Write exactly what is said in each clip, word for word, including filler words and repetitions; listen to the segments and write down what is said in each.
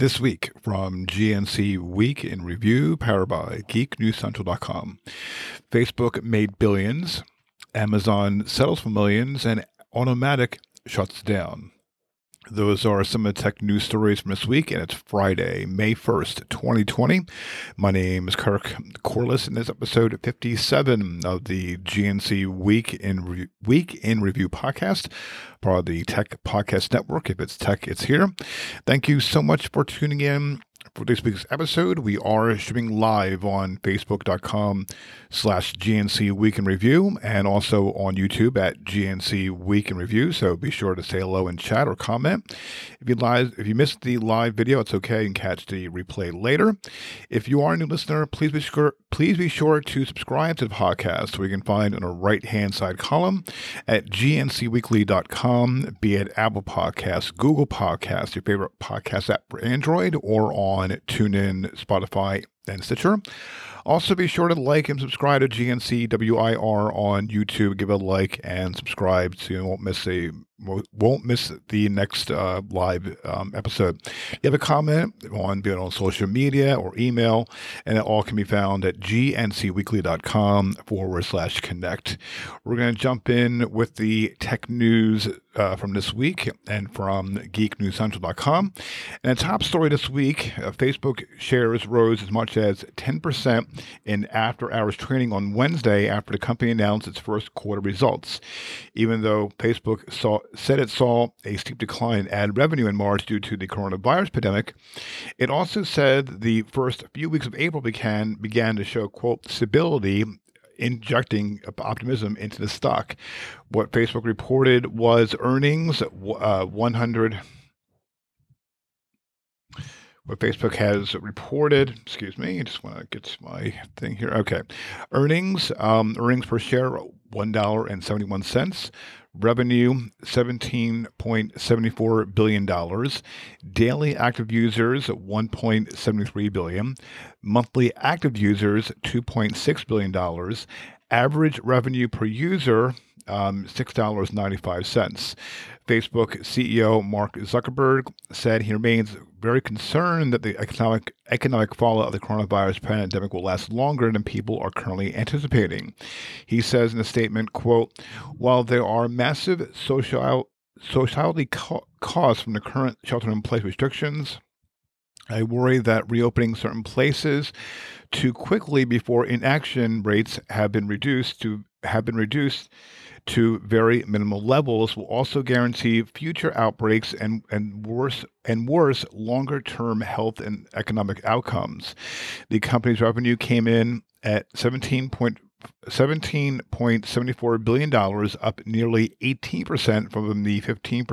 This week from G N C Week in Review, powered by geek news central dot com. Facebook made billions, Amazon settles for millions, and Automatic shuts down. Those are some of the tech news stories from this week, and it's Friday, May first, twenty twenty. My name is Kirk Corliss, and this is episode fifty-seven of the G N C Week in, Re- Week in Review podcast, part of the Tech Podcast Network. If it's tech, it's here. Thank you so much for tuning in. For this week's episode, we are streaming live on facebook.com slash GNC Week in Review and also on YouTube at G N C Week in Review. So be sure to say hello in chat or comment. If you live, if you missed the live video, it's okay. You can catch the replay later. If you are a new listener, please be sure, please be sure to subscribe to the podcast, where you can find on the right-hand side column at g n c weekly dot com, be it Apple Podcasts, Google Podcasts, your favorite podcast app for Android, or on on TuneIn, Spotify, and Stitcher. Also, be sure to like and subscribe to G N C W I R on YouTube. Give it a like and subscribe so you won't miss a won't miss the next uh, live um, episode. You have a comment on being on social media or email, and it all can be found at g n c weekly dot com forward slash connect. We're going to jump in with the tech news uh, from this week and from geek news central dot com. And the top story this week, uh, Facebook shares rose as much as ten percent in after-hours trading on Wednesday after the company announced its first quarter results. Even though Facebook saw said it saw a steep decline in ad revenue in March due to the coronavirus pandemic, it also said the first few weeks of April began, began to show, quote, stability, injecting optimism into the stock. What Facebook reported was earnings uh, one hundred... What Facebook has reported, excuse me, I just want to get to my thing here. Okay. Earnings, um, earnings per share, one dollar and seventy-one cents. Revenue, seventeen point seven four billion dollars. Daily active users, one point seven three billion dollars. Monthly active users, two point six billion dollars. Average revenue per user, um, six dollars and ninety-five cents. Facebook C E O Mark Zuckerberg said he remains very concerned that the economic economic fallout of the coronavirus pandemic will last longer than people are currently anticipating. He says in a statement, quote, while there are massive social sociality co- costs from the current shelter-in-place restrictions, I worry that reopening certain places too quickly before inaction rates have been reduced to have been reduced to very minimal levels will also guarantee future outbreaks and, and worse and worse longer-term health and economic outcomes. The company's revenue came in at seventeen point seventeen point seven four billion dollars, up nearly eighteen percent from the fifteen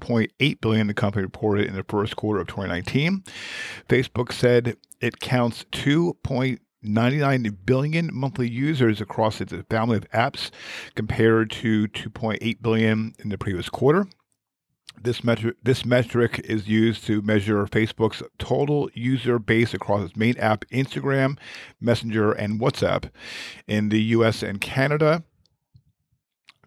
point eight billion dollars the company reported in the first quarter of twenty nineteen. Facebook said it counts two point nine nine billion monthly users across its family of apps, compared to two point eight billion in the previous quarter. This metric, this metric is used to measure Facebook's total user base across its main app, Instagram, Messenger, and WhatsApp. In the U S and Canada,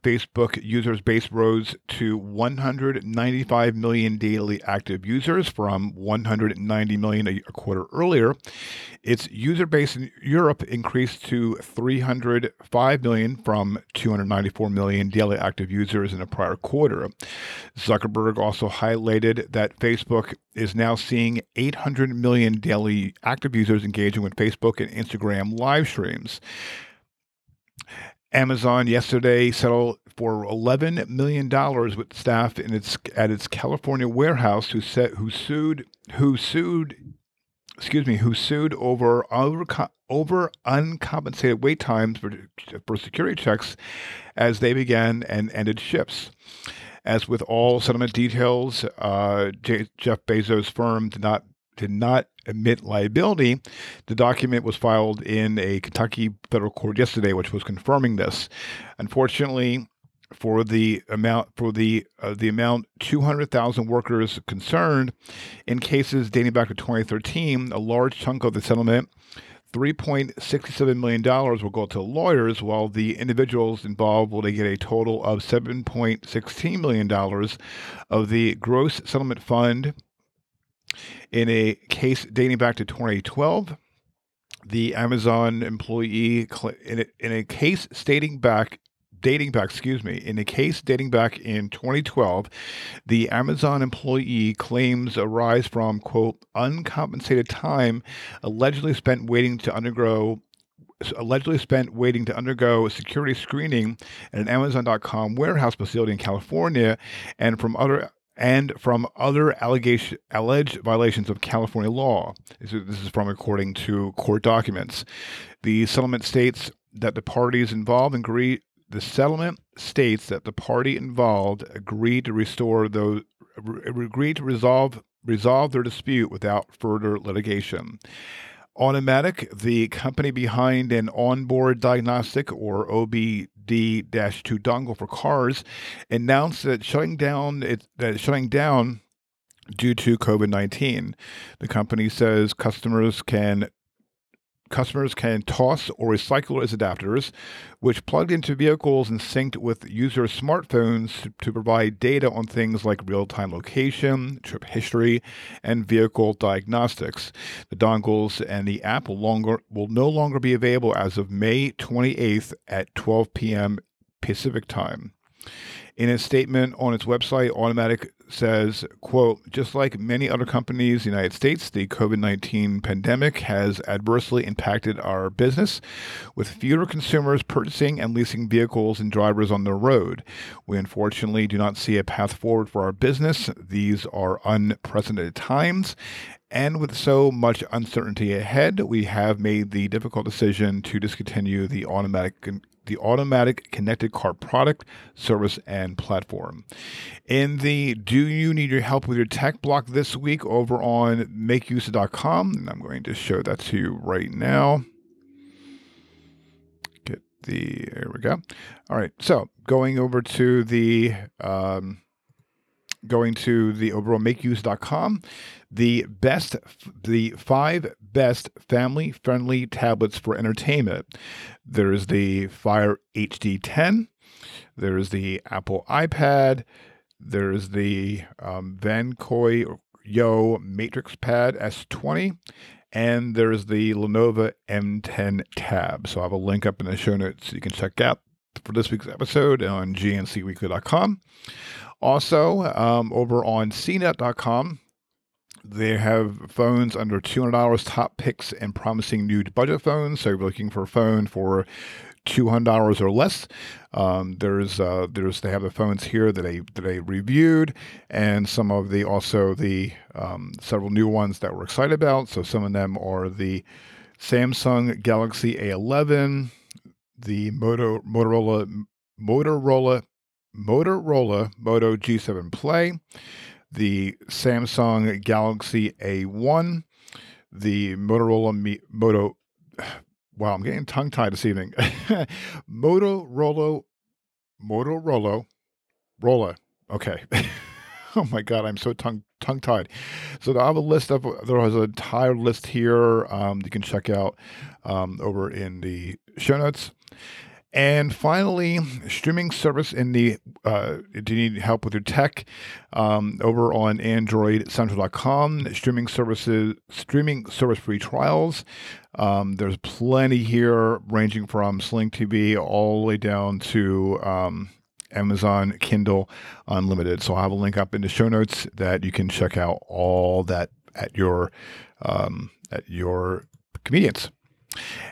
Facebook users base rose to one hundred ninety-five million daily active users from one hundred ninety million a quarter earlier. Its user base in Europe increased to three hundred five million from two hundred ninety-four million daily active users in the prior quarter. Zuckerberg also highlighted that Facebook is now seeing eight hundred million daily active users engaging with Facebook and Instagram live streams. Amazon yesterday settled for eleven million dollars with staff in its at its California warehouse who set, who sued who sued excuse me who sued over over uncompensated wait times for, for security checks as they began and ended shifts. As with all settlement details, uh, J- Jeff Bezos' firm did not did not admit liability. The document was filed in a Kentucky federal court yesterday, which was confirming this. Unfortunately, for the amount for the uh, the amount two hundred thousand workers concerned, in cases dating back to twenty thirteen, a large chunk of the settlement, three point six seven million dollars, will go to lawyers, while the individuals involved will get a total of seven point one six million dollars of the gross settlement fund In a case dating back to twenty twelve, the Amazon employee in a, in a case stating back dating back, excuse me, in a case dating back in twenty twelve, the Amazon employee claims arise from, quote, uncompensated time allegedly spent waiting to undergo allegedly spent waiting to undergo security screening at an Amazon dot com warehouse facility in California, and from other and from other allegation, alleged violations of California law. This is from according to court documents. The settlement states that the parties involved agree. The settlement states that the party involved agreed to restore those agreed to resolve resolve their dispute without further litigation. Automatic, the company behind an onboard diagnostic or O B D two dongle for cars, announced that shutting down it that shutting down due to COVID nineteen. The company says customers can customers can toss or recycle as adapters, which plugged into vehicles and synced with user smartphones to provide data on things like real-time location, trip history, and vehicle diagnostics. The dongles and the app will, longer, will no longer be available as of May twenty-eighth at twelve p.m. Pacific time. In a statement on its website, Automatic says, quote, just like many other companies in the United States, the COVID nineteen pandemic has adversely impacted our business, with fewer consumers purchasing and leasing vehicles and drivers on the road. We unfortunately do not see a path forward for our business. These are unprecedented times, and with so much uncertainty ahead, we have made the difficult decision to discontinue the automatic the automatic connected car product, service, and platform. In the Do You Need Your Help With Your Tech block this week over on make use dot com, and I'm going to show that to you right now. Get the, there we go. All right, so going over to the, um, going to the overall make use dot com, the best, the five best family-friendly tablets for entertainment. There's the Fire H D ten, there's the Apple iPad, there's the um, Vancoyo Matrix Pad S twenty, and there's the Lenovo M ten Tab. So I have a link up in the show notes so you can check out for this week's episode on G N C weekly dot com. Also, um, over on C net dot com, they have phones under two hundred dollars, top picks, and promising new budget phones. So if you're looking for a phone for two hundred dollars or less, um, there's uh, there's they have the phones here that I that I reviewed, and some of the also the um, several new ones that we're excited about. So some of them are the Samsung Galaxy A eleven, the Moto Motorola Motorola Motorola Moto G seven Play, the Samsung Galaxy A one, the Motorola Mi, Moto. Wow, I'm getting tongue-tied this evening. Motorola, Motorola, Rolla. Okay. Oh my God, I'm so tongue tongue-tied. So I have a list of, there was an entire list here um, you can check out um, over in the show notes. And finally, streaming service in the, uh, do you need help with your tech? Um, over on Android Central dot com, streaming services, streaming service free trials. Um, there's plenty here ranging from Sling T V all the way down to um, Amazon Kindle Unlimited. So I'll have a link up in the show notes that you can check out all that at your, um, at your convenience.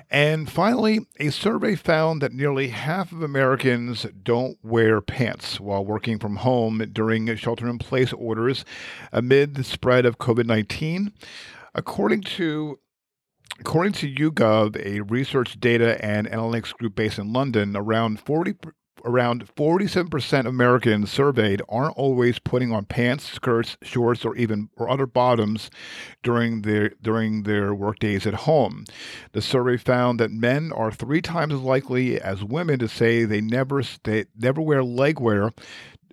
And finally, a survey found that nearly half of Americans don't wear pants while working from home during shelter-in-place orders amid the spread of COVID nineteen. According to according to YouGov, a research data and analytics group based in London, around forty around forty-seven percent of Americans surveyed aren't always putting on pants, skirts, shorts, or even or other bottoms during their during their work days at home. The survey found that men are three times as likely as women to say they never they never wear legwear.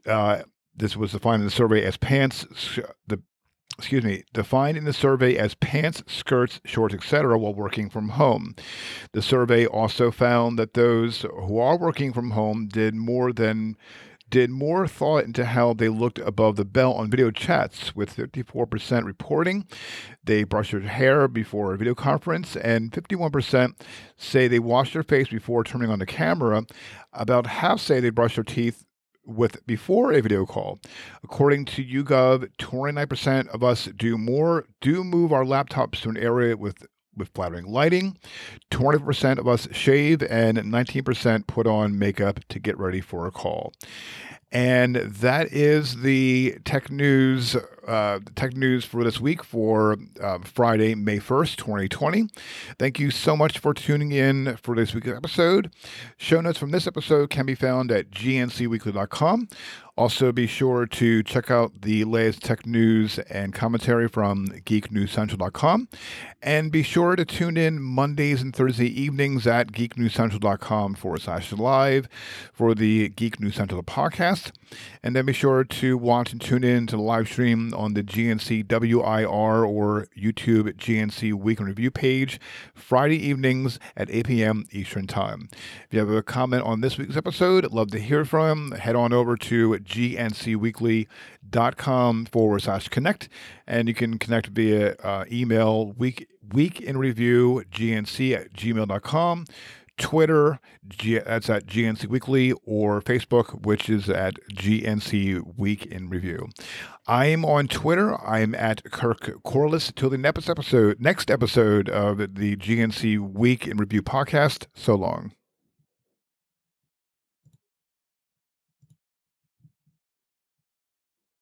Uh, this was defined in the survey as pants. The Excuse me, defined in the survey as pants, skirts, shorts, et cetera while working from home. The survey also found that those who are working from home did more than did more thought into how they looked above the bell on video chats, with fifty-four percent reporting they brush their hair before a video conference, and fifty-one percent say they wash their face before turning on the camera. About half say they brush their teeth with before a video call. According to YouGov, twenty-nine percent of us do more, do move our laptops to an area with with flattering lighting. twenty percent of us shave, and nineteen percent put on makeup to get ready for a call. And that is the tech news uh, tech news for this week for uh, Friday, May first, twenty twenty. Thank you so much for tuning in for this week's episode. Show notes from this episode can be found at g n c weekly dot com. Also, be sure to check out the latest tech news and commentary from geek news central dot com. And be sure to tune in Mondays and Thursday evenings at geek news central dot com forward slash live for the Geek News Central podcast. And then be sure to watch and tune in to the live stream on the G N C W I R or YouTube G N C Week in Review page Friday evenings at eight p.m. Eastern Time. If you have a comment on this week's episode, I'd love to hear from you. Head on over to g n c weekly dot com forward slash connect, and you can connect via uh, email week week in review gnc at gmail dot com, Twitter, G, that's at G N C Weekly, or Facebook, which is at G N C Week in Review. I am on Twitter. I'm at Kirk Corliss. Till the next episode, next episode of the G N C Week in Review podcast. So long.